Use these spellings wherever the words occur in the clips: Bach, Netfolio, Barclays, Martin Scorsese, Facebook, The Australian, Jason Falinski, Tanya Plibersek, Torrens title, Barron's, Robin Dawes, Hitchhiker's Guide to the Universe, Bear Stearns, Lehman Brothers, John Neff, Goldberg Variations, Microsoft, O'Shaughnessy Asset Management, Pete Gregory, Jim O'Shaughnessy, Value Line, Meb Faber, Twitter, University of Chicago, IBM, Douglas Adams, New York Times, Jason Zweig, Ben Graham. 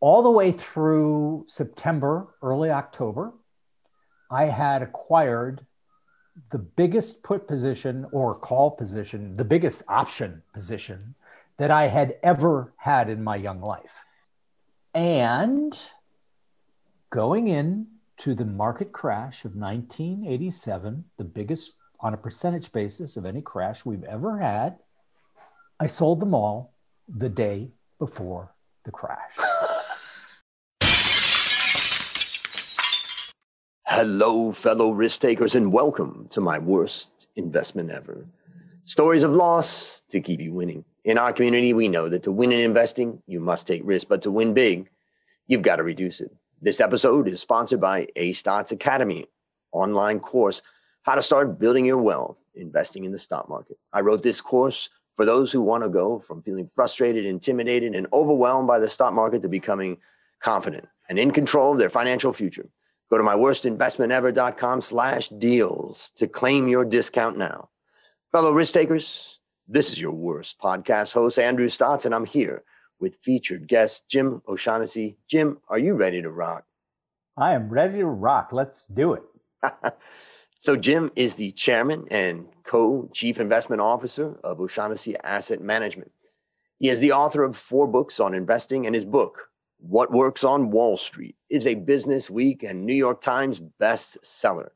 all the way through September, early October, I had acquired the biggest put position or call position, the biggest option position that I had ever had in my young life. And going in to the market crash of 1987, the biggest on a percentage basis of any crash we've ever had, I sold them all the day before the crash. Hello, fellow risk takers, and welcome to My Worst Investment Ever. Stories of loss to keep you winning. In our community, we know that to win in investing, you must take risk, but to win big, you've got to reduce it. This episode is sponsored by Ace Stocks Academy, online course, how to start building your wealth, investing in the stock market. I wrote this course for those who want to go from feeling frustrated, intimidated, and overwhelmed by the stock market to becoming confident and in control of their financial future. Go to myworstinvestmentever.com/deals to claim your discount now. Fellow risk takers, this is your worst podcast host, Andrew Stotts, and I'm here with featured guest Jim O'Shaughnessy. Jim, are you ready to rock? I am ready to rock. Let's do it. So Jim is the chairman and co-chief investment officer of O'Shaughnessy Asset Management. He is the author of 4 books on investing, and his book, What Works on Wall Street, is a Business Week and New York Times bestseller.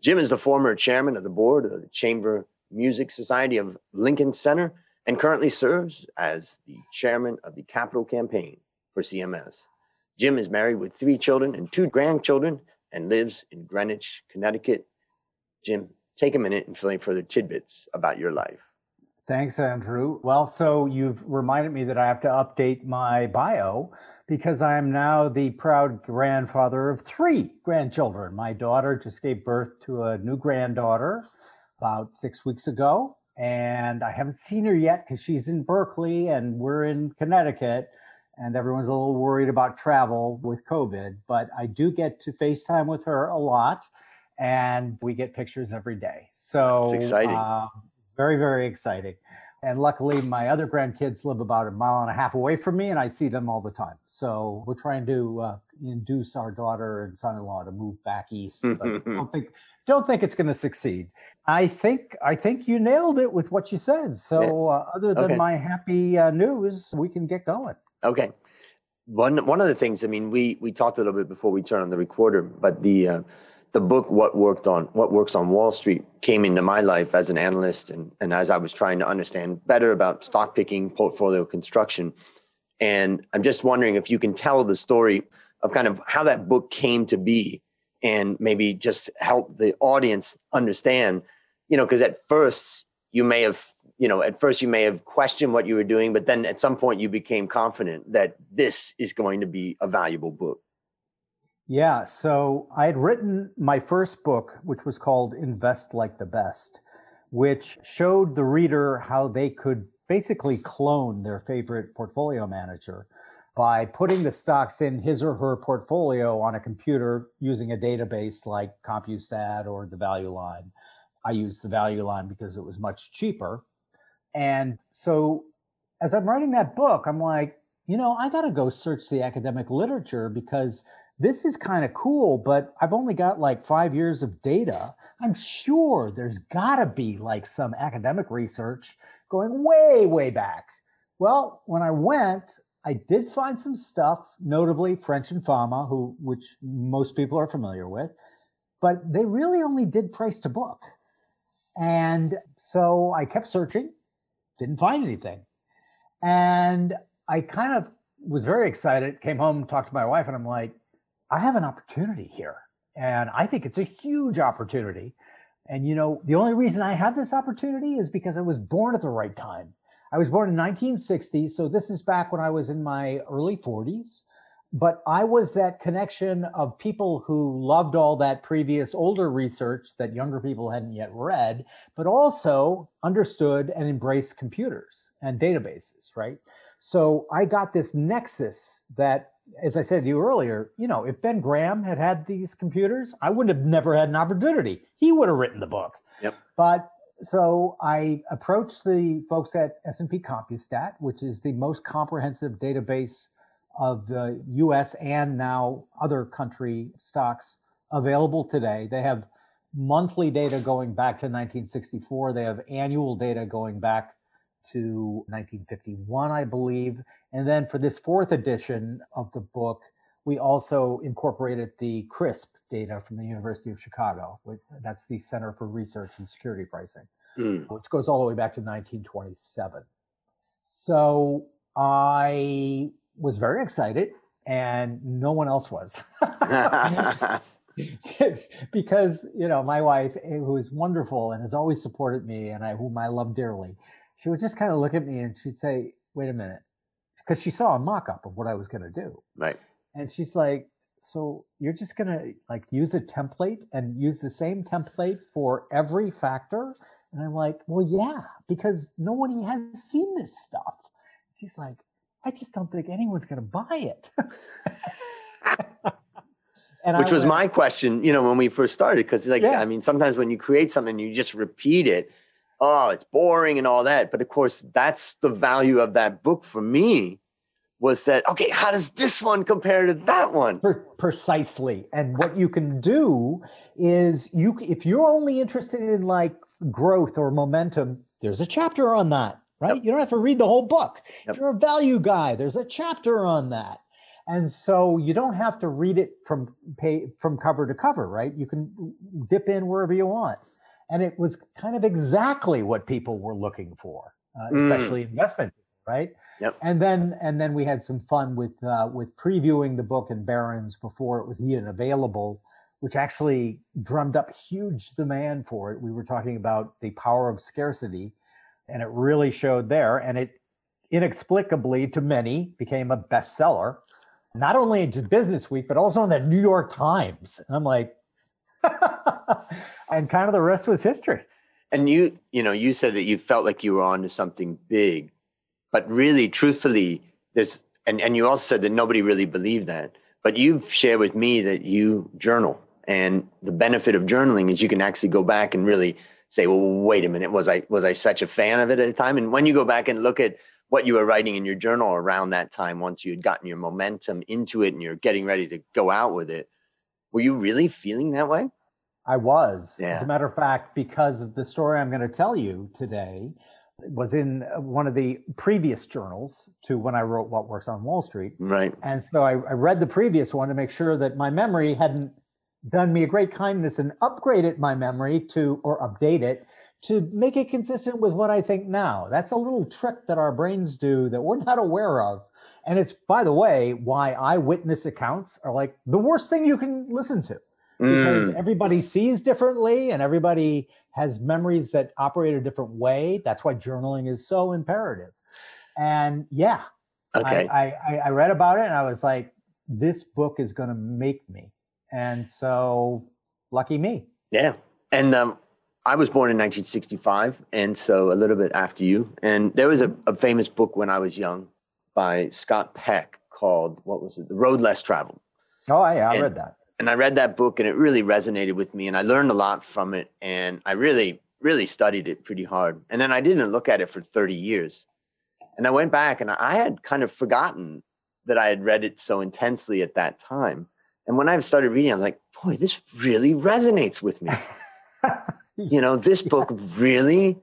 Jim is the former chairman of the board of the Chamber Music Society of Lincoln Center and currently serves as the chairman of the Capital Campaign for CMS. Jim is married with 3 children and 2 grandchildren and lives in Greenwich, Connecticut. Jim, take a minute and fill in further tidbits about your life. Thanks, Andrew. Well, so you've reminded me that I have to update my bio because I am now the proud grandfather of 3 grandchildren. My daughter just gave birth to a new granddaughter about 6 weeks ago, and I haven't seen her yet because she's in Berkeley and we're in Connecticut, and everyone's a little worried about travel with COVID, but I do get to FaceTime with her a lot, and we get pictures every day. So it's exciting. Very, very exciting. And luckily, my other grandkids live about 1.5 miles away from me, and I see them all the time. So we're trying to induce our daughter and son-in-law to move back east. But don't think it's going to succeed. I think you nailed it with what you said. So other than my happy news, we can get going. Okay. One of the things, I mean, we talked a little bit before we turned on the recorder, but the book, What Works on Wall Street, came into my life as an analyst and as I was trying to understand better about stock picking, portfolio construction. And I'm just wondering if you can tell the story of kind of how that book came to be and maybe just help the audience understand, you know, because at first you may have questioned what you were doing, but then at some point you became confident that this is going to be a valuable book. Yeah, so I had written my first book, which was called Invest Like the Best, which showed the reader how they could basically clone their favorite portfolio manager by putting the stocks in his or her portfolio on a computer using a database like Compustat or the Value Line. I used the Value Line because it was much cheaper. And so as I'm writing that book, I'm like, you know, I got to go search the academic literature because this is kind of cool, but I've only got like 5 years of data. I'm sure there's got to be like some academic research going way, way back. Well, when I went, I did find some stuff, notably French and Fama, which most people are familiar with, but they really only did price to book. And so I kept searching, didn't find anything. And I kind of was very excited, came home, talked to my wife, and I'm like, I have an opportunity here, and I think it's a huge opportunity. And, you know, the only reason I have this opportunity is because I was born at the right time. I was born in 1960, so this is back when I was in my early 40s. But I was that connection of people who loved all that previous older research that younger people hadn't yet read, but also understood and embraced computers and databases, right? So I got this nexus that, as I said to you earlier, you know, if Ben Graham had had these computers, I wouldn't have never had an opportunity. He would have written the book. Yep. But so I approached the folks at S&P Compustat, which is the most comprehensive database of the U.S. and now other country stocks available today. They have monthly data going back to 1964. They have annual data going back to 1951, I believe. And then for this fourth edition of the book, we also incorporated the CRISP data from the University of Chicago. That's the Center for Research and Security Pricing, which goes all the way back to 1927. So I was very excited, and no one else was. Because, you know, my wife, who is wonderful and has always supported me, and whom I love dearly, she would just kind of look at me and she'd say, wait a minute, because she saw a mock-up of what I was going to do. Right. And she's like, so you're just going to like use a template and use the same template for every factor? And I'm like, well, yeah, because nobody has seen this stuff. She's like, I just don't think anyone's going to buy it. Which was my question, you know, when we first started, because like, I mean, sometimes when you create something, you just repeat it. Oh, it's boring and all that. But of course, that's the value of that book for me. Was that, okay, how does this one compare to that one? Precisely. And what you can do is, if you're only interested in like growth or momentum, there's a chapter on that, right? Yep. You don't have to read the whole book. Yep. If you're a value guy, there's a chapter on that. And so you don't have to read it from cover to cover, right? You can dip in wherever you want. And it was kind of exactly what people were looking for, especially investment, right? Yep. And then we had some fun with previewing the book in Barron's before it was even available, which actually drummed up huge demand for it. We were talking about the power of scarcity, and it really showed there. And it inexplicably, to many, became a bestseller, not only in Business Week, but also in the New York Times. And I'm like, and kind of the rest was history. And you said that you felt like you were onto something big. But really, truthfully, there's, and you also said that nobody really believed that. But you've shared with me that you journal. And the benefit of journaling is you can actually go back and really say, well, wait a minute, was I such a fan of it at the time? And when you go back and look at what you were writing in your journal around that time, once you had gotten your momentum into it and you're getting ready to go out with it, were you really feeling that way? I was. Yeah. As a matter of fact, because of the story I'm going to tell you today, it was in one of the previous journals to when I wrote What Works on Wall Street. Right. And so I read the previous one to make sure that my memory hadn't done me a great kindness and upgraded my memory update it to make it consistent with what I think now. That's a little trick that our brains do that we're not aware of. And it's, by the way, why eyewitness accounts are like the worst thing you can listen to. Because everybody sees differently and everybody has memories that operate a different way. That's why journaling is so imperative. And yeah, okay. I read about it and I was like, this book is going to make me. And so lucky me. Yeah. And I was born in 1965. And so a little bit after you. And there was a famous book when I was young by Scott Peck called, what was it? The Road Less Traveled. Oh, yeah. I read that. And I read that book and it really resonated with me and I learned a lot from it and I really, really studied it pretty hard. And then I didn't look at it for 30 years. And I went back and I had kind of forgotten that I had read it so intensely at that time. And when I started reading, I'm like, boy, this really resonates with me. You know, this book really,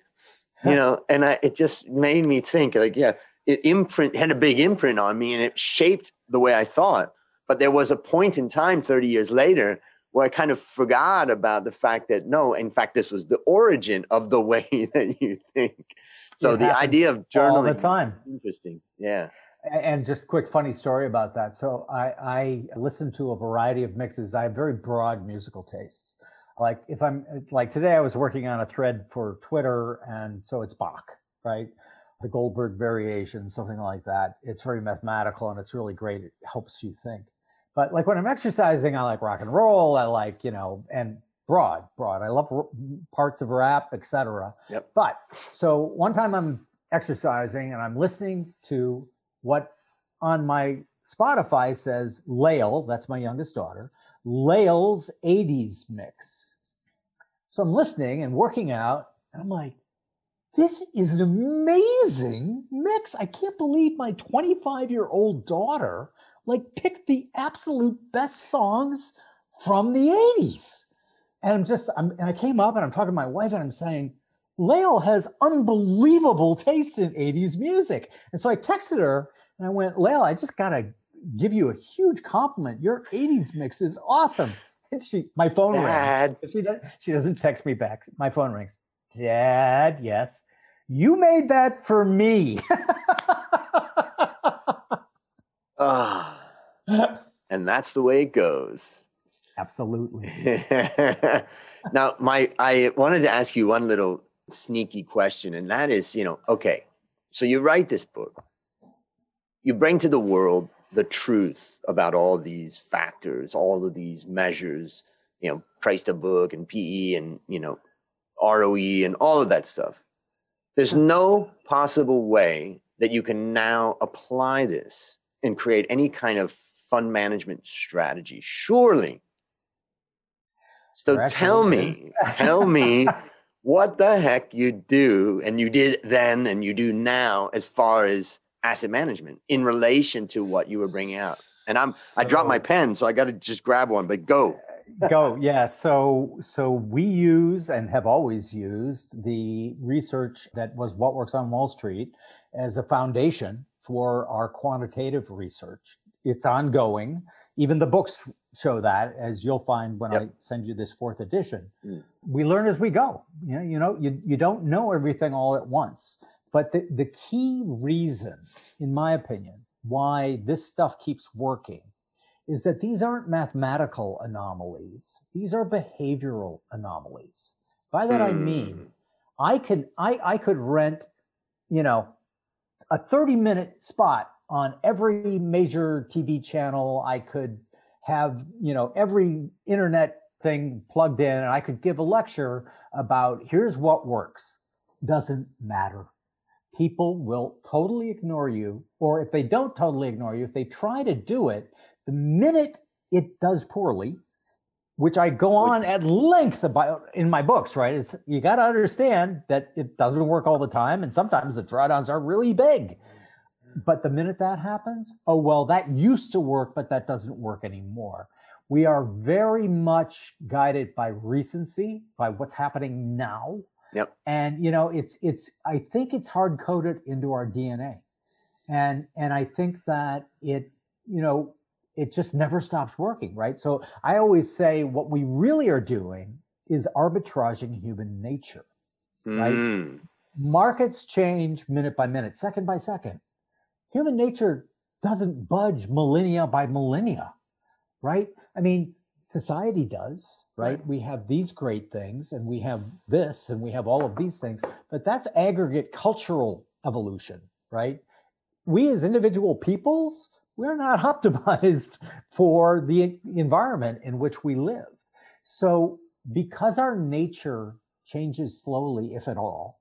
you know, and it just made me think like, yeah, it had a big imprint on me and it shaped the way I thought. But there was a point in time 30 years later where I kind of forgot about the fact that, no, in fact, this was the origin of the way that you think. So the idea of journaling all the time. Interesting. Yeah. And just quick funny story about that. So I listen to a variety of mixes. I have very broad musical tastes. Like if I'm like today, I was working on a thread for Twitter. And so it's Bach, right? The Goldberg Variations, something like that. It's very mathematical and it's really great. It helps you think. But like when I'm exercising, I like rock and roll. I like, you know, and broad. I love parts of rap, etc. Yep. But so one time I'm exercising and I'm listening to what on my Spotify says Lail. That's my youngest daughter. Lail's 80s mix. So I'm listening and working out. And I'm like, this is an amazing mix. I can't believe my 25-year-old daughter like pick the absolute best songs from the 80s. And I came up and I'm talking to my wife and I'm saying, Lail has unbelievable taste in 80s music. And so I texted her and I went, Lail, I just got to give you a huge compliment. Your 80s mix is awesome. And my phone Dad. Rings. She doesn't text me back. My phone rings. Dad, yes. You made that for me. And that's the way it goes. Absolutely. Now, I wanted to ask you one little sneaky question, and that is, okay, so you write this book. You bring to the world the truth about all these factors, all of these measures, price to book and PE and, ROE and all of that stuff. There's no possible way that you can now apply this and create any kind of fund management strategy, surely. So tell me what the heck you do and you did then and you do now as far as asset management in relation to what you were bringing out. And I dropped my pen, so I got to just grab one, but go. Yeah. So we use and have always used the research that was What Works on Wall Street as a foundation for our quantitative research. It's ongoing. Even the books show that, as you'll find when I send you this fourth edition. Mm. We learn as we go. You don't know everything all at once. But the key reason, in my opinion, why this stuff keeps working is that these aren't mathematical anomalies. These are behavioral anomalies. By that I mean, I could rent, a 30-minute spot on every major TV channel. I could have, every internet thing plugged in, and I could give a lecture about here's what works. Doesn't matter. People will totally ignore you, or if they don't totally ignore you, if they try to do it, the minute it does poorly, which I go on at length about in my books, right? It's, you got to understand that it doesn't work all the time, and sometimes the drawdowns are really big. But the minute that happens, oh, well, that used to work, but that doesn't work anymore. We are very much guided by recency, by what's happening now. Yep. And, it's I think it's hard coded into our DNA. And I think that it just never stops working, right? So I always say what we really are doing is arbitraging human nature, right? Mm. Markets change minute by minute, second by second. Human nature doesn't budge millennia by millennia, right? I mean, society does, right? We have these great things and we have this and we have all of these things, but that's aggregate cultural evolution, right? We as individual peoples, we're not optimized for the environment in which we live. So because our nature changes slowly, if at all,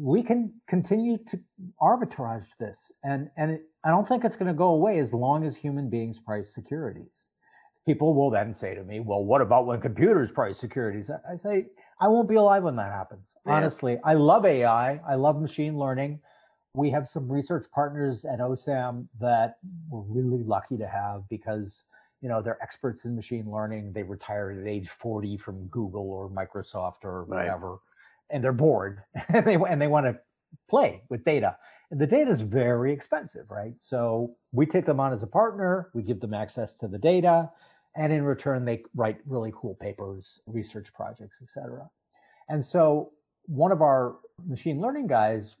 we can continue to arbitrage this. And I don't think it's going to go away as long as human beings price securities. People will then say to me, well, what about when computers price securities? I say, I won't be alive when that happens. Yeah. Honestly, I love AI. I love machine learning. We have some research partners at OSAM that we're really lucky to have because, they're experts in machine learning. They retired at age 40 from Google or Microsoft or whatever. Right. And they're bored and they want to play with data. And the data is very expensive, right? So we take them on as a partner. We give them access to the data. And in return, they write really cool papers, research projects, et cetera. And so one of our machine learning guys,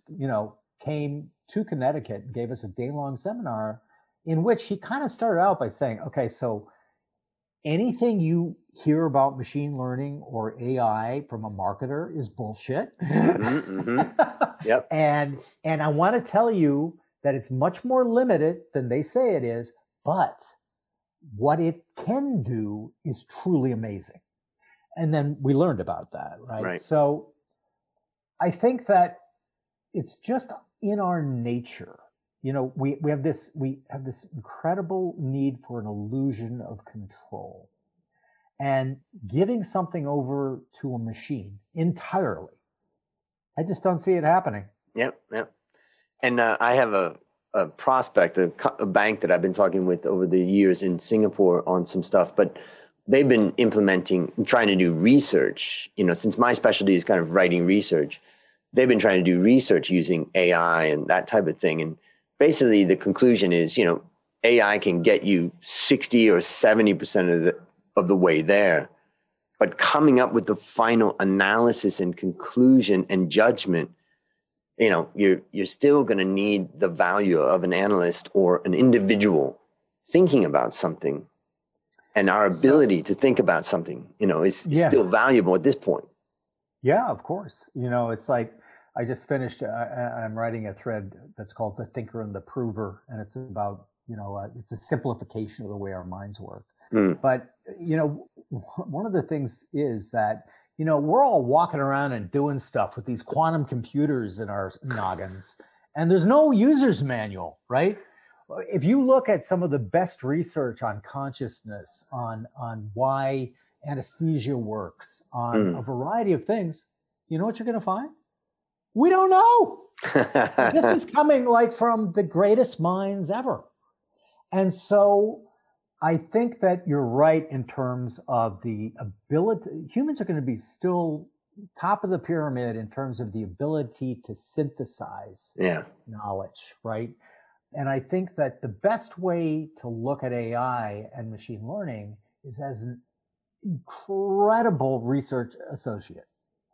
came to Connecticut and gave us a day-long seminar in which he kind of started out by saying, okay, so anything you hear about machine learning or AI from a marketer is bullshit. Yep. And I want to tell you that it's much more limited than they say it is, but what it can do is truly amazing. And then we learned about that, right? So I think that it's just in our nature. We have this incredible need for an illusion of control. And giving something over to a machine entirely, I just don't see it happening. Yep. And I have a a prospect, a bank that I've been talking with over the years in Singapore on some stuff, but they've been implementing, trying to do research, you know, since my specialty is kind of writing research, they've been trying to do research using AI and that type of thing. And basically the conclusion is, you know, AI can get you 60 or 70% of the way there, but coming up with the final analysis and conclusion and judgment, you know, you're still going to need the value of an analyst or an individual thinking about something, and our ability to think about something, you know, is still valuable at this point. Yeah, of course. You know, it's like I just finished, I'm writing a thread that's called The Thinker and the Prover. And it's about, you know, it's a simplification of the way our minds work. Mm. But, you know, one of the things is that, you know, we're all walking around and doing stuff with these quantum computers in our noggins, and there's no user's manual, right? If you look at some of the best research on consciousness, on why anesthesia works, on a variety of things, you know what you're going to find? We don't know. This is coming like from the greatest minds ever. And so I think that you're right in terms of the ability. Humans are going to be still top of the pyramid in terms of the ability to synthesize knowledge, right? And I think that the best way to look at AI and machine learning is as an incredible research associate,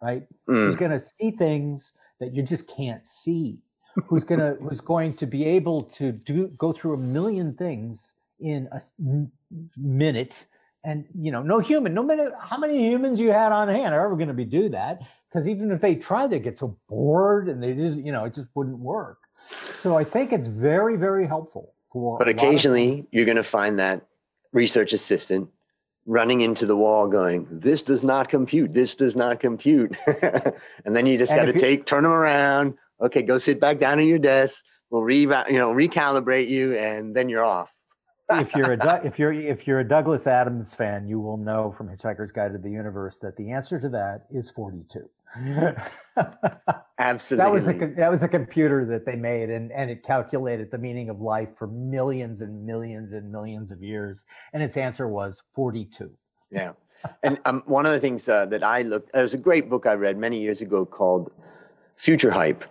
right? Mm. Who's going to see things that you just can't see, who's going to be able to go through a million things in a minute. And, you know, no matter how many humans you had on hand are ever going to do that, because even if they try, they get so bored and they just, you know, it just wouldn't work. So I think it's very, very helpful. But occasionally you're going to find that research assistant running into the wall going, this does not compute. This does not compute. And then you just got to turn them around. Okay, go sit back down at your desk. We'll recalibrate you, and then you're off. If you're a Douglas Adams fan, you will know from Hitchhiker's Guide to the Universe that the answer to that is 42. Absolutely. That was the computer that they made, and it calculated the meaning of life for millions and millions and millions of years, and its answer was 42. Yeah. And one of the things that I looked, there's a great book I read many years ago called Future Hype,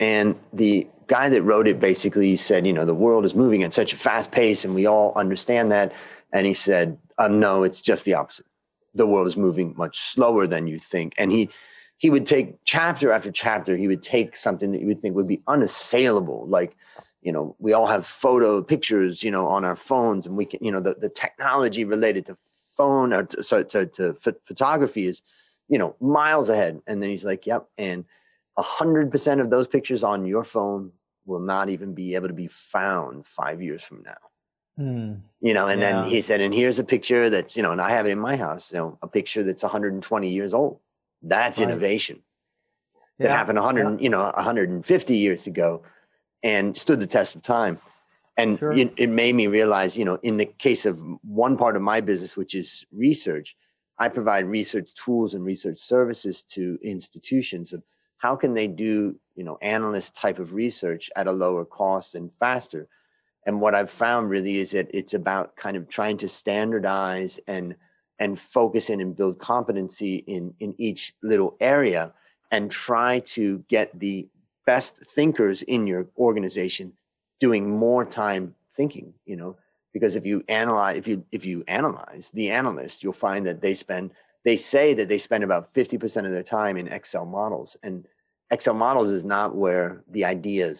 and the guy that wrote it basically said, you know, the world is moving at such a fast pace and we all understand that, and he said, no, it's just the opposite. The world is moving much slower than you think. And he would take chapter after chapter, he would take something that you would think would be unassailable. Like, you know, we all have pictures, you know, on our phones, and we can, you know, the technology related to phone or to photography is, you know, miles ahead. And then he's like, yep. And 100% of those pictures on your phone will not even be able to be found 5 years from now. You know, and then he said, and here's a picture that's, you know, and I have it in my house, you know, a picture that's 120 years old. That's innovation that happened 150 years ago and stood the test of time. And it made me realize, you know, in the case of one part of my business, which is research, I provide research tools and research services to institutions of how can they do, you know, analyst type of research at a lower cost and faster. And what I've found really is that it's about kind of trying to standardize and focus in and build competency in each little area, and try to get the best thinkers in your organization doing more time thinking, you know, because if you analyze the analyst, you'll find that they say that they spend about 50% of their time in Excel models, and Excel models is not where the ideas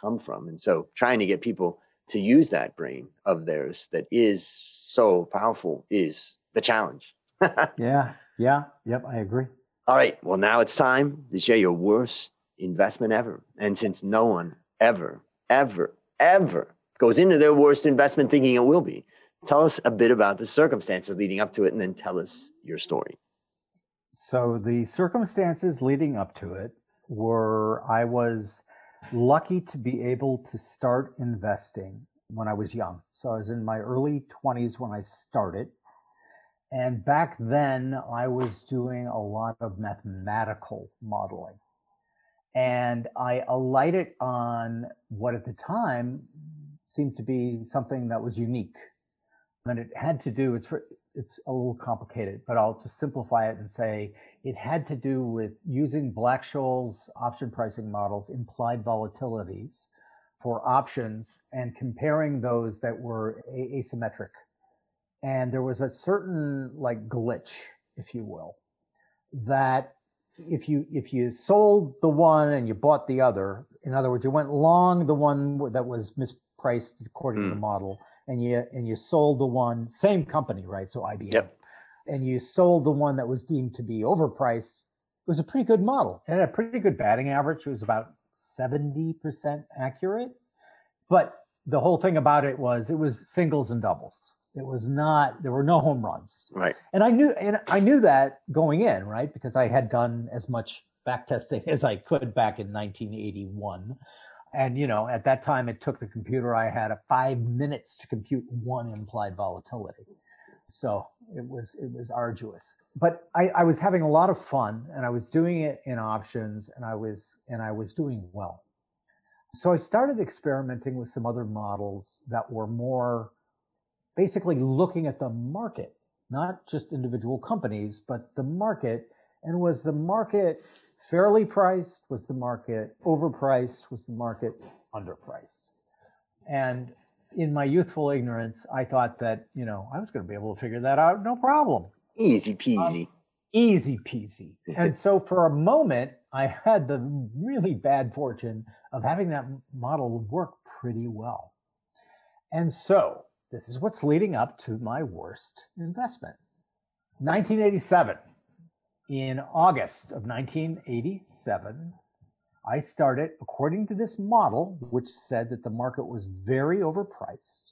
come from. And so trying to get people to use that brain of theirs that is so powerful is the challenge. Yep, I agree. All right, well, now it's time to share your worst investment ever. And since no one ever, ever, ever goes into their worst investment thinking it will be, tell us a bit about the circumstances leading up to it, and then tell us your story. So the circumstances leading up to it were, I was lucky to be able to start investing when I was young. So I was in my early 20s when I started. And back then, I was doing a lot of mathematical modeling. And I alighted on what at the time seemed to be something that was unique. And it had to do, it's a little complicated, but I'll just simplify it and say it had to do with using Black-Scholes option pricing models, implied volatilities for options, and comparing those that were asymmetric. And there was a certain like glitch, if you will, that if you sold the one and you bought the other, in other words, you went long the one that was mispriced according to the model, and you sold the one, same company, right? So IBM. Yep. And you sold the one that was deemed to be overpriced. It was a pretty good model. It had a pretty good batting average. It was about 70% accurate. But the whole thing about it was singles and doubles. It was not, there were no home runs. Right. And I knew that going in, right? Because I had done as much back testing as I could back in 1981. And, you know, at that time, it took the computer I had 5 minutes to compute one implied volatility. So it was arduous. But I was having a lot of fun, and I was doing it in options, and I was doing well. So I started experimenting with some other models that were more basically looking at the market, not just individual companies, but the market. And was the market fairly priced? Was the market overpriced? Was the market underpriced? And in my youthful ignorance, I thought that, you know, I was going to be able to figure that out, no problem. Easy peasy. Easy peasy. And so for a moment, I had the really bad fortune of having that model work pretty well. And so this is what's leading up to my worst investment. 1987. In August of 1987, I started, according to this model, which said that the market was very overpriced,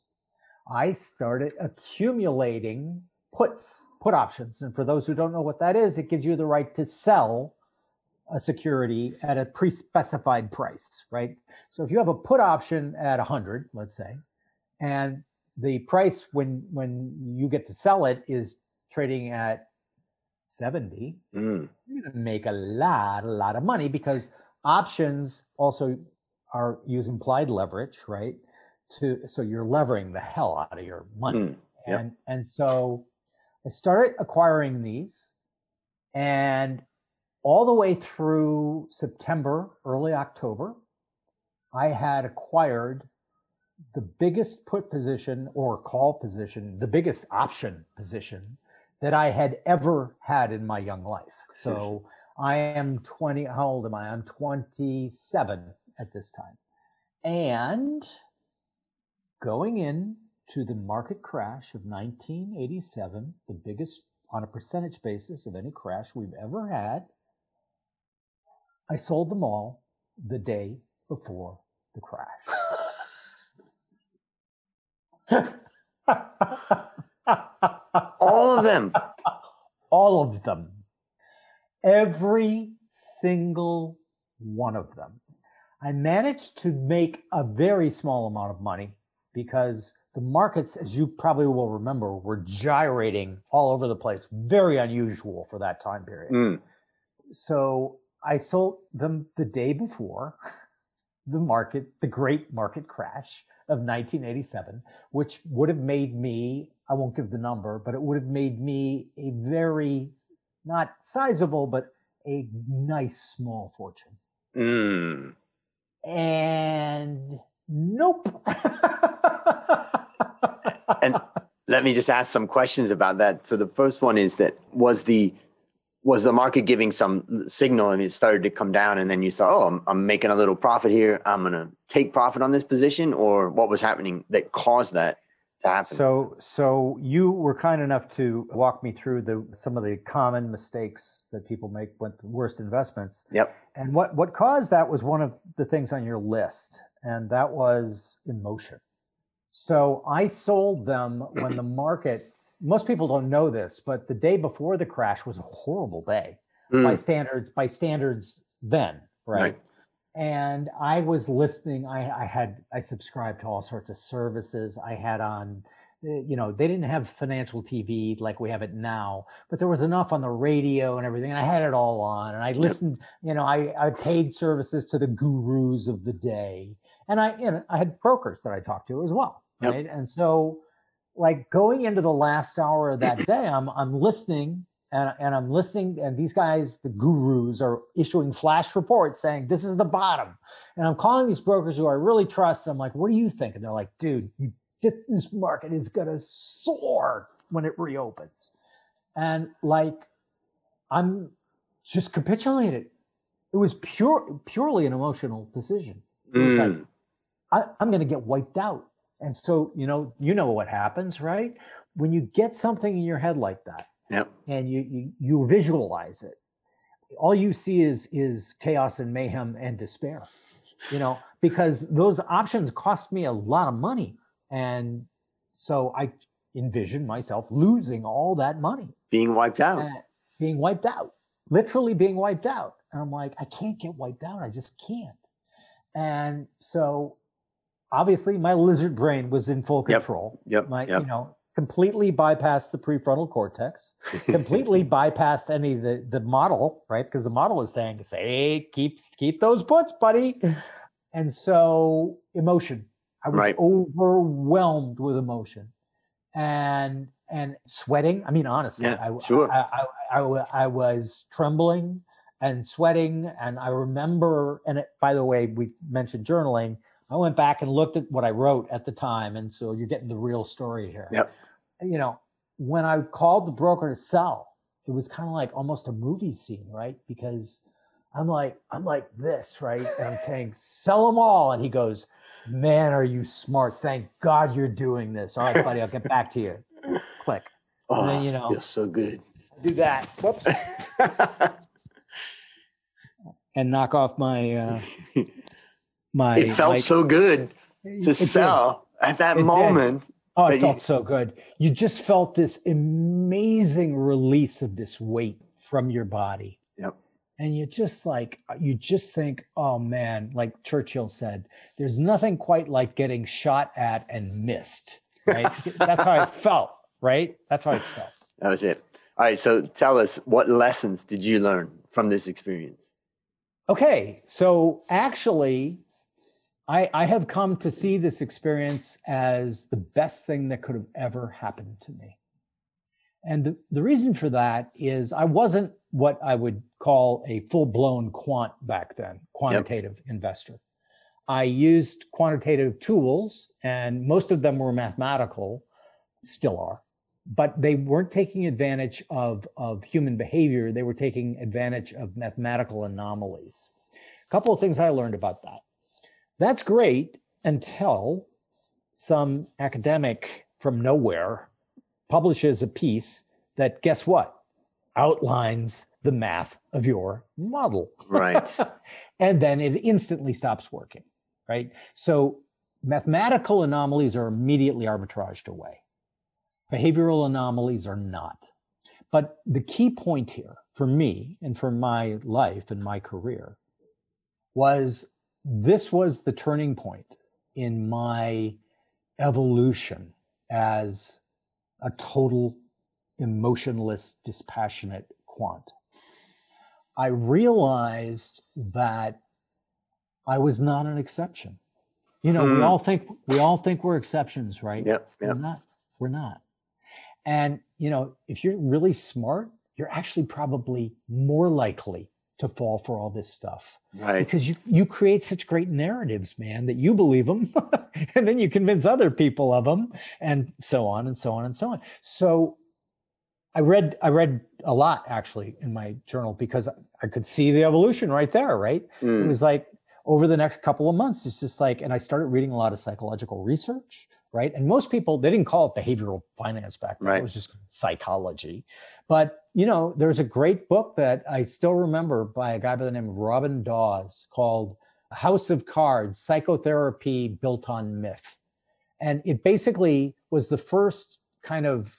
I started accumulating put options. And for those who don't know what that is, it gives you the right to sell a security at a pre-specified price, right? So if you have a put option at 100, let's say, and the price when you get to sell it is trading at 70, you're going to make a lot of money, because options also use implied leverage, right? So you're levering the hell out of your money. Yep. And so I started acquiring these, and all the way through September, early October, I had acquired the biggest put position or call position, the biggest option position that I had ever had in my young life. So I am 20, how old am I? I'm 27 at this time. And going in to the market crash of 1987, the biggest on a percentage basis of any crash we've ever had, I sold them all the day before the crash. All of them. All of them. Every single one of them. I managed to make a very small amount of money, because the markets, as you probably will remember, were gyrating all over the place. Very unusual for that time period. So I sold them the day before the great market crash of 1987, which would have made me, I won't give the number, but it would have made me a very, not sizable, but a nice small fortune. And nope. And let me just ask some questions about that. So the first one is that was the market giving some signal and it started to come down, and then you thought, oh, I'm making a little profit here, I'm going to take profit on this position? Or what was happening that caused that to happen? So you were kind enough to walk me through some of the common mistakes that people make with worst investments. Yep. And what caused that was one of the things on your list, and that was emotion. So I sold them when the market, most people don't know this, but the day before the crash was a horrible day by standards then, right? And I was listening. I subscribed to all sorts of services. I had on you know, they didn't have financial TV like we have it now, but there was enough on the radio and everything. And I had it all on, and I listened, you know, I paid services to the gurus of the day, and I had brokers that I talked to as well. Right. And so like going into the last hour of that day, I'm listening and I'm listening, and these guys, the gurus, are issuing flash reports saying, this is the bottom. And I'm calling these brokers who I really trust. And I'm like, what do you think? And they're like, dude, this market is going to soar when it reopens. And like, I'm just capitulated. It was purely an emotional decision. It was like, I'm going to get wiped out. And so, you know what happens, right? When you get something in your head like that, and you visualize it, all you see is chaos and mayhem and despair, because those options cost me a lot of money. And so I envisioned myself losing all that money. Being wiped out, literally being wiped out. And I'm like, I can't get wiped out. I just can't. And so obviously my lizard brain was in full control. Completely bypassed the prefrontal cortex, completely bypassed any of the model, right? Because the model is saying, hey, keep those puts, buddy. And so emotion. I was overwhelmed with emotion and sweating. I mean, honestly, I was trembling and sweating. And I remember, by the way, we mentioned journaling. I went back and looked at what I wrote at the time. And so you're getting the real story here. When I called the broker to sell, it was kind of like almost a movie scene, right? Because I'm like this, right? And I'm saying, sell them all. And he goes, man, are you smart? Thank God you're doing this. All right, buddy, I'll get back to you. Click. Oh, and then, feels so good. Do that. Whoops. And knock off my... it felt so good to sell at that moment. Oh, it felt so good. You just felt this amazing release of this weight from your body. Yep. And you just think, oh man, like Churchill said, there's nothing quite like getting shot at and missed, right? That's how I felt, right? That's how I felt. That was it. All right. So tell us, what lessons did you learn from this experience? Okay. So actually, I have come to see this experience as the best thing that could have ever happened to me. And the reason for that is I wasn't what I would call a full-blown quant back then, quantitative investor. I used quantitative tools, and most of them were mathematical, still are, but they weren't taking advantage of human behavior. They were taking advantage of mathematical anomalies. A couple of things I learned about that. That's great until some academic from nowhere publishes a piece that, guess what, outlines the math of your model. Right. And then it instantly stops working, right? So mathematical anomalies are immediately arbitraged away. Behavioral anomalies are not. But the key point here for me and for my life and my career was this was the turning point in my evolution as a total emotionless, dispassionate quant. I realized that I was not an exception. We all think we're exceptions, right? Yep. We're not. And if you're really smart, you're actually probably more likely to fall for all this stuff, right? Because you create such great narratives, man, that you believe them, and then you convince other people of them, and so on and so on and so on. So I read a lot actually in my journal, because I could see the evolution right there, right? It was like over the next couple of months, it's just like, and I started reading a lot of psychological research, right? And most people, they didn't call it behavioral finance back then. Right. It was just psychology. But there's a great book that I still remember by a guy by the name of Robin Dawes called House of Cards, Psychotherapy Built on Myth. And it basically was the first kind of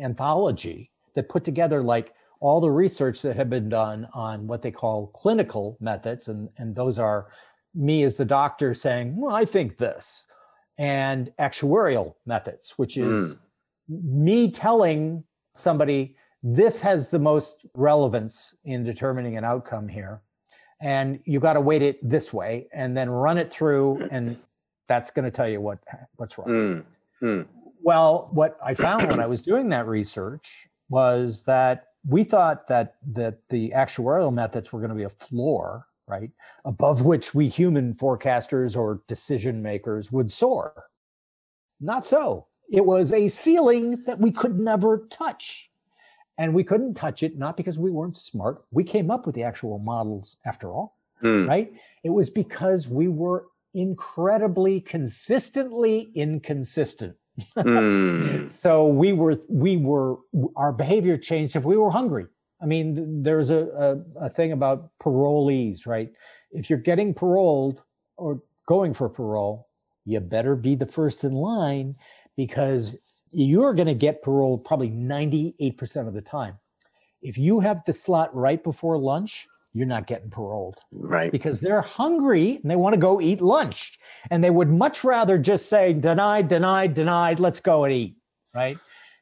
anthology that put together like all the research that had been done on what they call clinical methods. And those are me as the doctor saying, well, I think this. and actuarial methods, which is me telling somebody, this has the most relevance in determining an outcome here. And you got to weight it this way and then run it through. And that's going to tell you what's wrong. Well, what I found when I was doing that research was that we thought that the actuarial methods were going to be a floor, right, above which we human forecasters or decision makers would soar. Not so. It was a ceiling that we could never touch. And we couldn't touch it, not because we weren't smart. We came up with the actual models after all, right? It was because we were incredibly consistently inconsistent. So we were, our behavior changed if we were hungry. I mean, there's a thing about parolees, right? If you're getting paroled or going for parole, you better be the first in line because you're going to get paroled probably 98% of the time. If you have the slot right before lunch, you're not getting paroled, right? Because they're hungry and they want to go eat lunch. And they would much rather just say, denied, denied, denied, let's go and eat, right?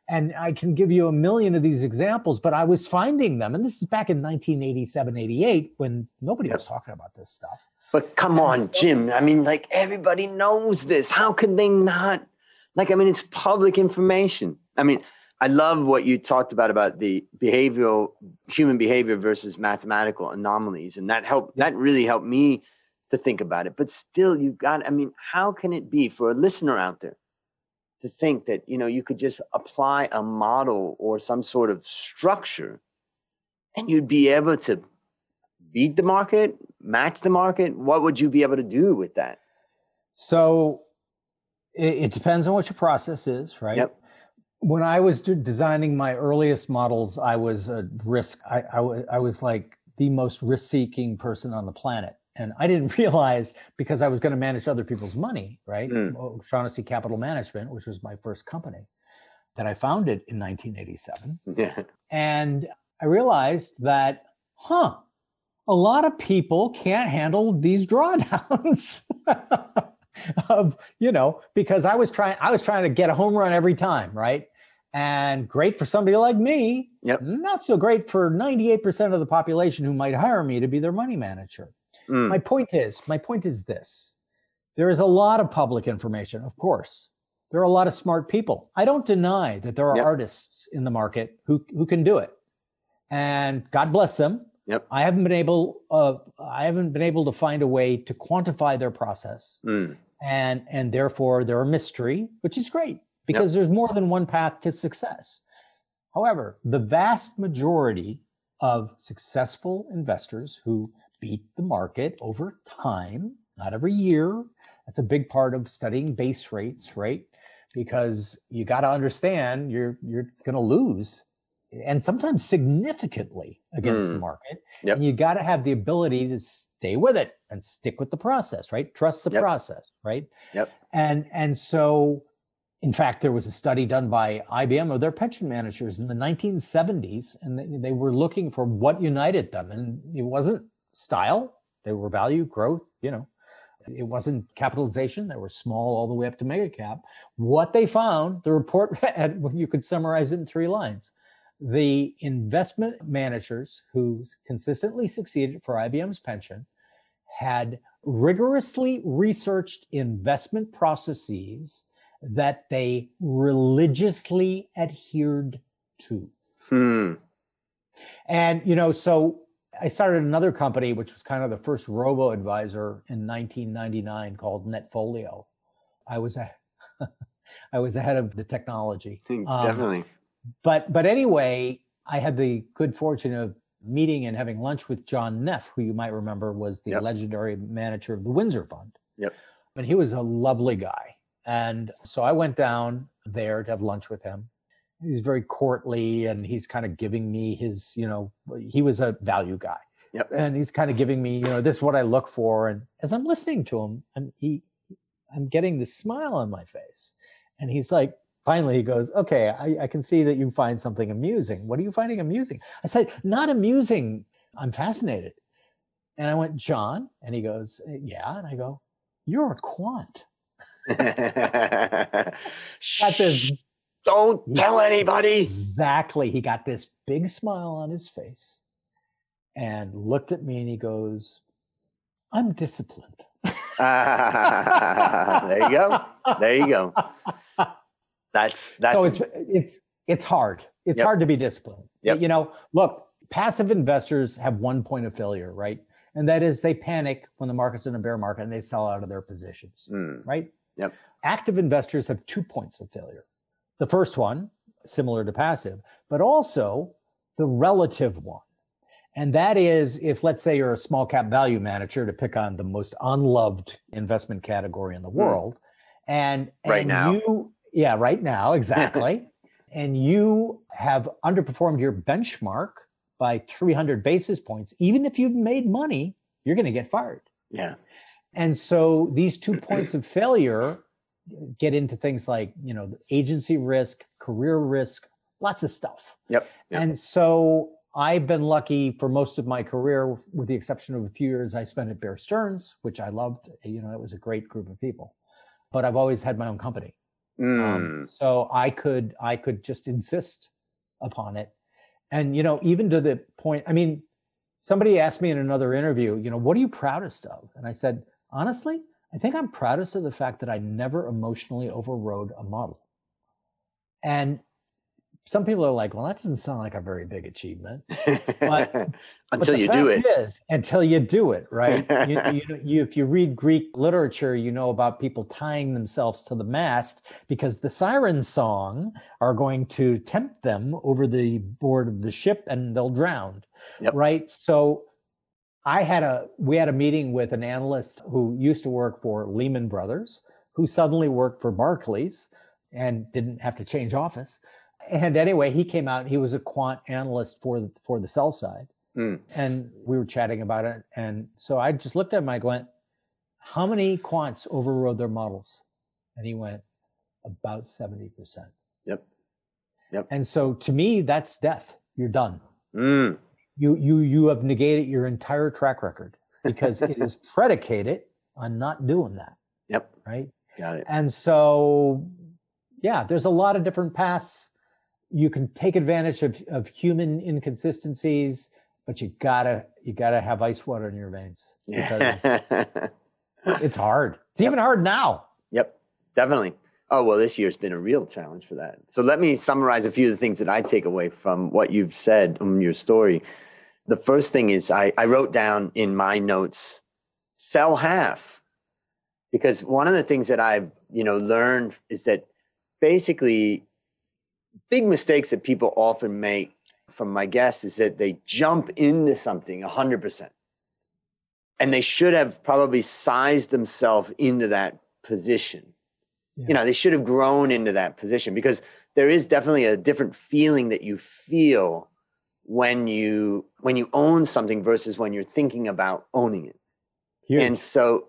And I can give you a million of these examples, but I was finding them. And this is back in 1987, 88, when nobody was talking about this stuff. But come on, Jim. I mean, like, everybody knows this. How could they not? Like, I mean, it's public information. I mean, I love what you talked about the behavioral, human behavior versus mathematical anomalies. And that really helped me to think about it. But still, how can it be for a listener out there to think that, you could just apply a model or some sort of structure and you'd be able to beat the market, match the market? What would you be able to do with that? So it depends on what your process is, right? Yep. When I was designing my earliest models, I was a risk. I was like the most risk-seeking person on the planet. And I didn't realize, because I was going to manage other people's money, right? O'Shaughnessy Capital Management, which was my first company that I founded in 1987. Yeah. And I realized that, a lot of people can't handle these drawdowns. Because I was trying to get a home run every time, right? And great for somebody like me, not so great for 98% of the population who might hire me to be their money manager. My point is this. There is a lot of public information, of course. There are a lot of smart people. I don't deny that there are artists in the market who can do it. And God bless them. Yep. I haven't been able to find a way to quantify their process. And therefore they're a mystery, which is great because there's more than one path to success. However, the vast majority of successful investors who beat the market over time, not every year, that's a big part of studying base rates, right? Because you got to understand you're going to lose, and sometimes significantly against the market. Yep. And you got to have the ability to stay with it and stick with the process, right? Trust the process, right? Yep. And so, in fact, there was a study done by IBM of their pension managers in the 1970s, and they were looking for what united them. And it wasn't style. They were value, growth, It wasn't capitalization. They were small all the way up to mega cap. What they found, the report, you could summarize it in three lines. The investment managers who consistently succeeded for IBM's pension had rigorously researched investment processes that they religiously adhered to. And, so I started another company, which was kind of the first robo-advisor in 1999 called Netfolio. I was ahead of the technology. Definitely. But anyway, I had the good fortune of meeting and having lunch with John Neff, who you might remember was the legendary manager of the Windsor Fund. Yep. And he was a lovely guy. And so I went down there to have lunch with him. He's very courtly, and he's kind of giving me his, he was a value guy. Yep. And he's kind of giving me, this is what I look for. And as I'm listening to him, I'm getting this smile on my face. And he's like, finally, he goes, okay, I can see that you find something amusing. What are you finding amusing? I said, not amusing. I'm fascinated. And I went, John? And he goes, yeah. And I go, you're a quant. Got this. Don't tell anybody. Exactly. He got this big smile on his face and looked at me and he goes, I'm disciplined. There you go. There you go. That's so it's hard. It's hard to be disciplined. Yep. You know, look, passive investors have one point of failure, right? And that is they panic when the market's in a bear market and they sell out of their positions, right? Yep. Active investors have 2 points of failure. The first one, similar to passive, but also the relative one. And that is if, let's say, you're a small cap value manager, to pick on the most unloved investment category in the world. And right now. Right now, exactly. And you have underperformed your benchmark by 300 basis points. Even if you've made money, you're going to get fired. Yeah. And so these 2 points of failure get into things like, you know, agency risk, career risk, lots of stuff. Yep. And so I've been lucky for most of my career, with the exception of a few years I spent at Bear Stearns, which I loved. You know, it was a great group of people, but I've always had my own company. So I could just insist upon it. And, you know, even to the point, I mean, somebody asked me in another interview, you know, what are you proudest of? And I said, honestly, I think I'm proudest of the fact that I never emotionally overrode a model. And some people are like, well, that doesn't sound like a very big achievement. But, until you do it. Until you do it, right? If you read Greek literature, you know about people tying themselves to the mast because the siren song are going to tempt them over the board of the ship and they'll drown, right? So we had a meeting with an analyst who used to work for Lehman Brothers, who suddenly worked for Barclays and didn't have to change office. And anyway, he came out, he was a quant analyst for the sell side. And we were chatting about it. And so I just looked at him, I went, how many quants overrode their models? And he went, about 70%. Yep. And so to me, that's death. You're done. You have negated your entire track record because it is predicated on not doing that. Yep. Right. Got it. And so, yeah, there's a lot of different paths. You can take advantage of human inconsistencies, but you gotta have ice water in your veins because it's hard. It's even hard now. Yep, definitely. Oh, well, this year's been a real challenge for that. So let me summarize a few of the things that I take away from what you've said on your story. The first thing is I wrote down in my notes, sell half. Because one of the things that I've, you know, learned is that basically big mistakes that people often make from my guests is that they jump into something 100%. And they should have probably sized themselves into that position. Yeah. You know, they should have grown into that position because there is definitely a different feeling that you feel when you own something versus when you're thinking about owning it. Huge. And so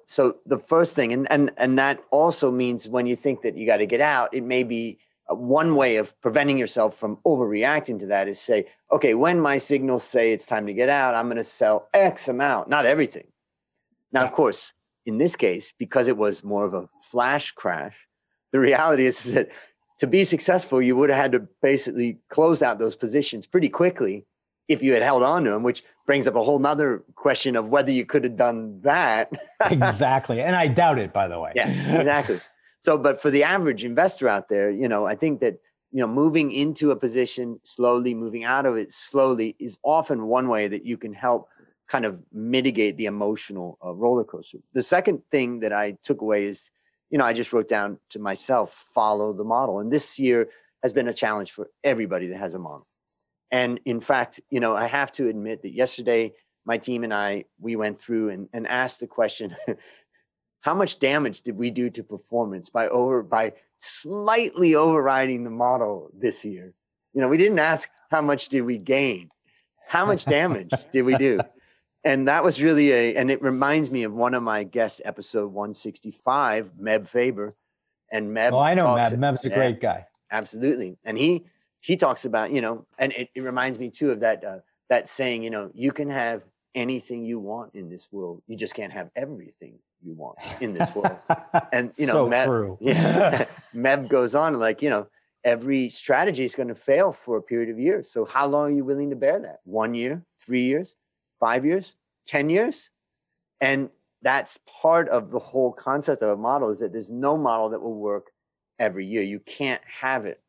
the first thing, and that also means when you think that you got to get out, it may be one way of preventing yourself from overreacting to that is say, okay, when my signals say it's time to get out, I'm going to sell X amount, not everything. Now, of course, in this case, because it was more of a flash crash, the reality is that to be successful, you would have had to basically close out those positions pretty quickly if you had held on to them, which brings up a whole nother question of whether you could have done that. Exactly. And I doubt it, by the way. Yeah, exactly. So, but for the average investor out there, you know, I think that, you know, moving into a position slowly, moving out of it slowly is often one way that you can help kind of mitigate the emotional roller coaster. The second thing that I took away is, you know, I just wrote down to myself, follow the model. And this year has been a challenge for everybody that has a model. And in fact, you know, I have to admit that yesterday, my team and I, we went through and asked the question, how much damage did we do to performance by slightly overriding the model this year? You know, we didn't ask how much did we gain? How much damage did we do? And that was really and it reminds me of one of my guests, episode 165, Meb Faber. And Meb. Oh, I know Meb. Meb's a great guy. Absolutely. And he talks about, you know, and it reminds me too of that saying, you know, you can have anything you want in this world. You just can't have everything you want in this world. And, you know, so Meb, yeah, Meb goes on like, you know, every strategy is going to fail for a period of years. So how long are you willing to bear that? 1 year, 3 years, 5 years, 10 years? And that's part of the whole concept of a model, is that there's no model that will work every year. You can't have it.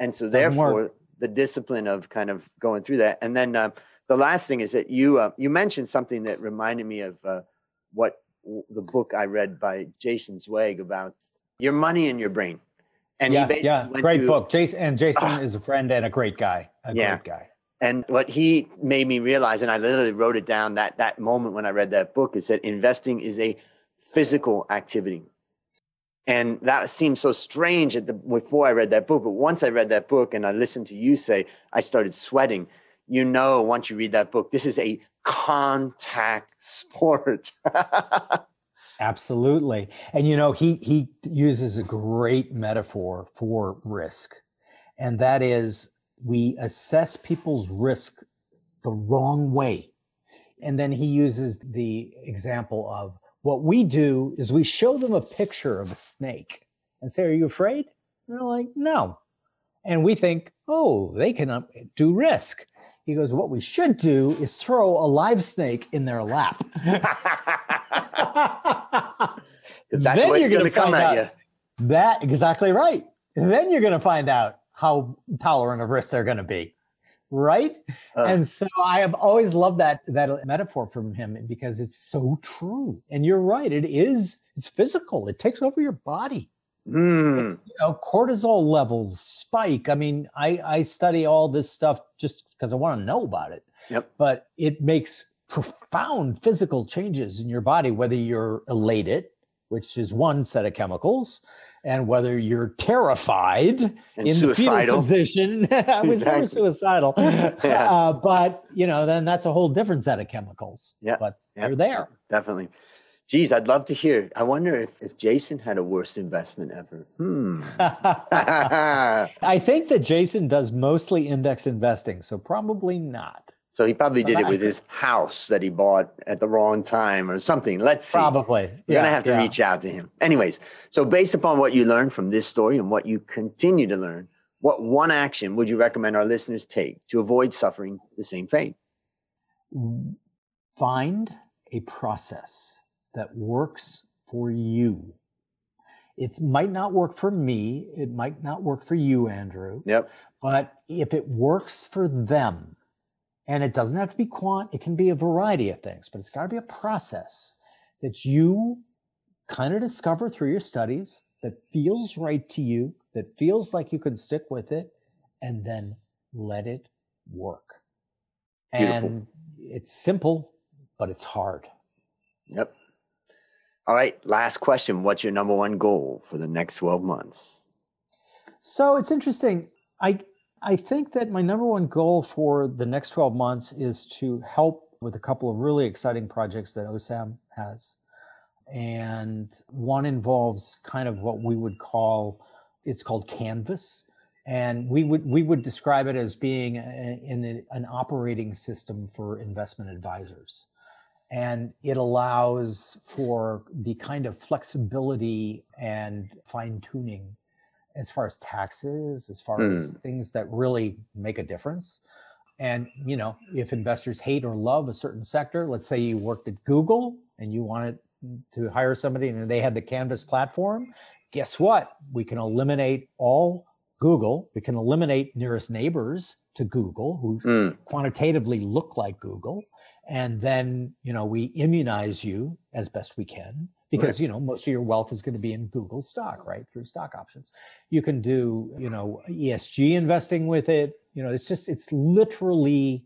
And so therefore the discipline of kind of going through that. And then the last thing is that you mentioned something that reminded me of the book I read by Jason Zweig about your money in your brain. And great book. Jason is a friend and a great guy. A great guy. And what he made me realize, and I literally wrote it down that moment when I read that book, is that investing is a physical activity. And that seemed so strange before I read that book. But once I read that book and I listened to you say, I started sweating. You know, once you read that book, this is a contact sport. Absolutely. And, you know, he uses a great metaphor for risk. And that is, we assess people's risk the wrong way. And then he uses the example of, what we do is we show them a picture of a snake and say, are you afraid? And they're like, no. And we think, oh, they can do risk. He goes, what we should do is throw a live snake in their lap. Then you're going to come at you. That exactly right. Then you're going to find out how tolerant of risk they're going to be. Right. And so I have always loved that metaphor from him, because it's so true. And you're right. It's physical. It takes over your body. Mm. You know, cortisol levels spike. I mean, I study all this stuff just because I want to know about it. Yep. But it makes profound physical changes in your body, whether you're elated, which is one set of chemicals, and whether you're terrified and in suicidal. The fetal position. I was more suicidal. Yeah. But, you know, then that's a whole different set of chemicals. Yeah. But they're there. Definitely. Geez, I'd love to hear. I wonder if Jason had a worst investment ever. I think that Jason does mostly index investing, so probably not. So he probably did it with his house that he bought at the wrong time or something. Let's see. Probably. You're going to have to reach out to him. Anyways, so based upon what you learned from this story and what you continue to learn, what one action would you recommend our listeners take to avoid suffering the same fate? Find a process that works for you. It might not work for me. It might not work for you, Andrew. Yep. But if it works for them, and it doesn't have to be quant, it can be a variety of things, but it's got to be a process that you kind of discover through your studies that feels right to you, that feels like you can stick with it, and then let it work. Beautiful. And it's simple, but it's hard. Yep. All right. Last question. What's your number one goal for the next 12 months? So it's interesting. I think that my number one goal for the next 12 months is to help with a couple of really exciting projects that OSAM has. And one involves kind of what we would call, it's called Canvas. And we would describe it as being an operating system for investment advisors. And it allows for the kind of flexibility and fine-tuning as far as taxes, as far as things that really make a difference. And, you know, if investors hate or love a certain sector, let's say you worked at Google and you wanted to hire somebody and they had the Canvas platform, guess what? We can eliminate all Google. We can eliminate nearest neighbors to Google who quantitatively look like Google. And then, you know, we immunize you as best we can. Because, you know, most of your wealth is going to be in Google stock, right? Through stock options. You can do, you know, ESG investing with it. You know, it's literally,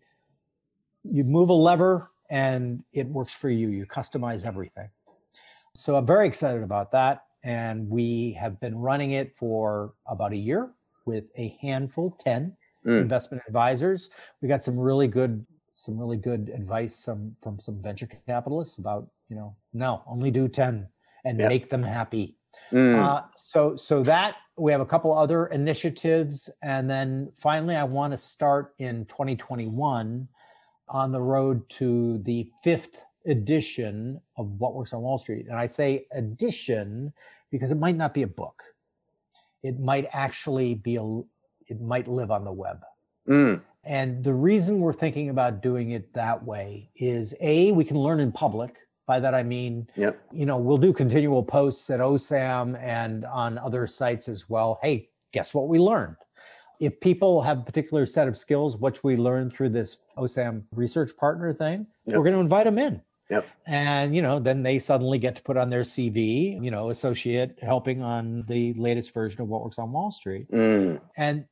you move a lever and it works for you. You customize everything. So I'm very excited about that. And we have been running it for about a year with a handful, 10 investment advisors. We got some really good advice from some venture capitalists about, you know, no, only do 10 and make them happy. So that we have a couple other initiatives. And then finally, I want to start in 2021 on the road to the 5th edition of What Works on Wall Street. And I say edition because it might not be a book. It might actually be it might live on the web. Mm. And the reason we're thinking about doing it that way is, A, we can learn in public. By that I mean, yep. We'll do continual posts at OSAM and on other sites as well. Hey, guess what we learned? If people have a particular set of skills, which we learned through this OSAM research partner thing, yep. We're going to invite them in. Yep. And, then they suddenly get to put on their CV, associate helping on the latest version of What Works on Wall Street. Mm. And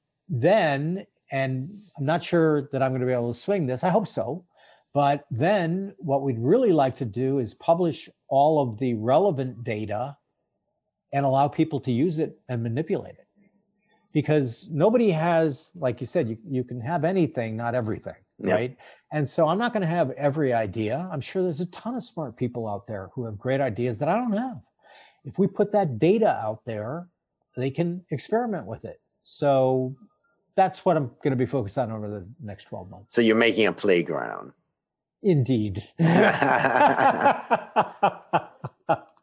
I'm not sure that I'm going to be able to swing this. I hope so. But then what we'd really like to do is publish all of the relevant data and allow people to use it and manipulate it. Because nobody has, like you said, you can have anything, not everything, yeah. Right? And so I'm not going to have every idea. I'm sure there's a ton of smart people out there who have great ideas that I don't have. If we put that data out there, they can experiment with it. So that's what I'm going to be focused on over the next 12 months. So you're making a playground. Indeed.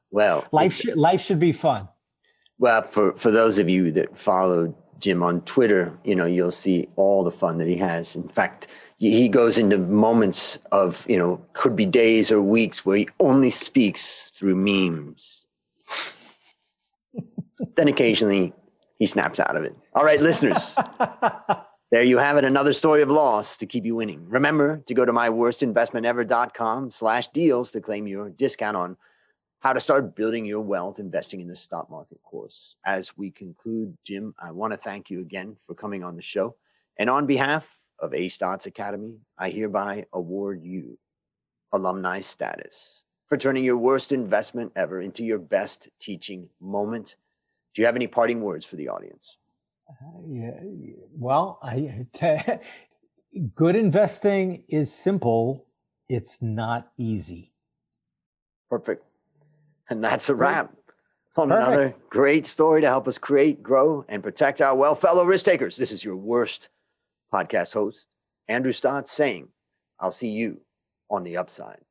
Well, life should be fun. Well, for those of you that follow Jim on Twitter, you'll see all the fun that he has. In fact, he goes into moments of, could be days or weeks where he only speaks through memes. Then occasionally he snaps out of it. All right, listeners. There you have it, another story of loss to keep you winning. Remember to go to myworstinvestmentever.com/deals to claim your discount on how to start building your wealth investing in the stock market course. As we conclude, Jim, I want to thank you again for coming on the show. And on behalf of Ace Stocks Academy, I hereby award you alumni status for turning your worst investment ever into your best teaching moment. Do you have any parting words for the audience? Yeah. Well, good investing is simple. It's not easy. Perfect. And that's a wrap on another great story to help us create, grow, and protect our well fellow risk takers. This is your worst podcast host, Andrew Stotts, saying, I'll see you on the upside.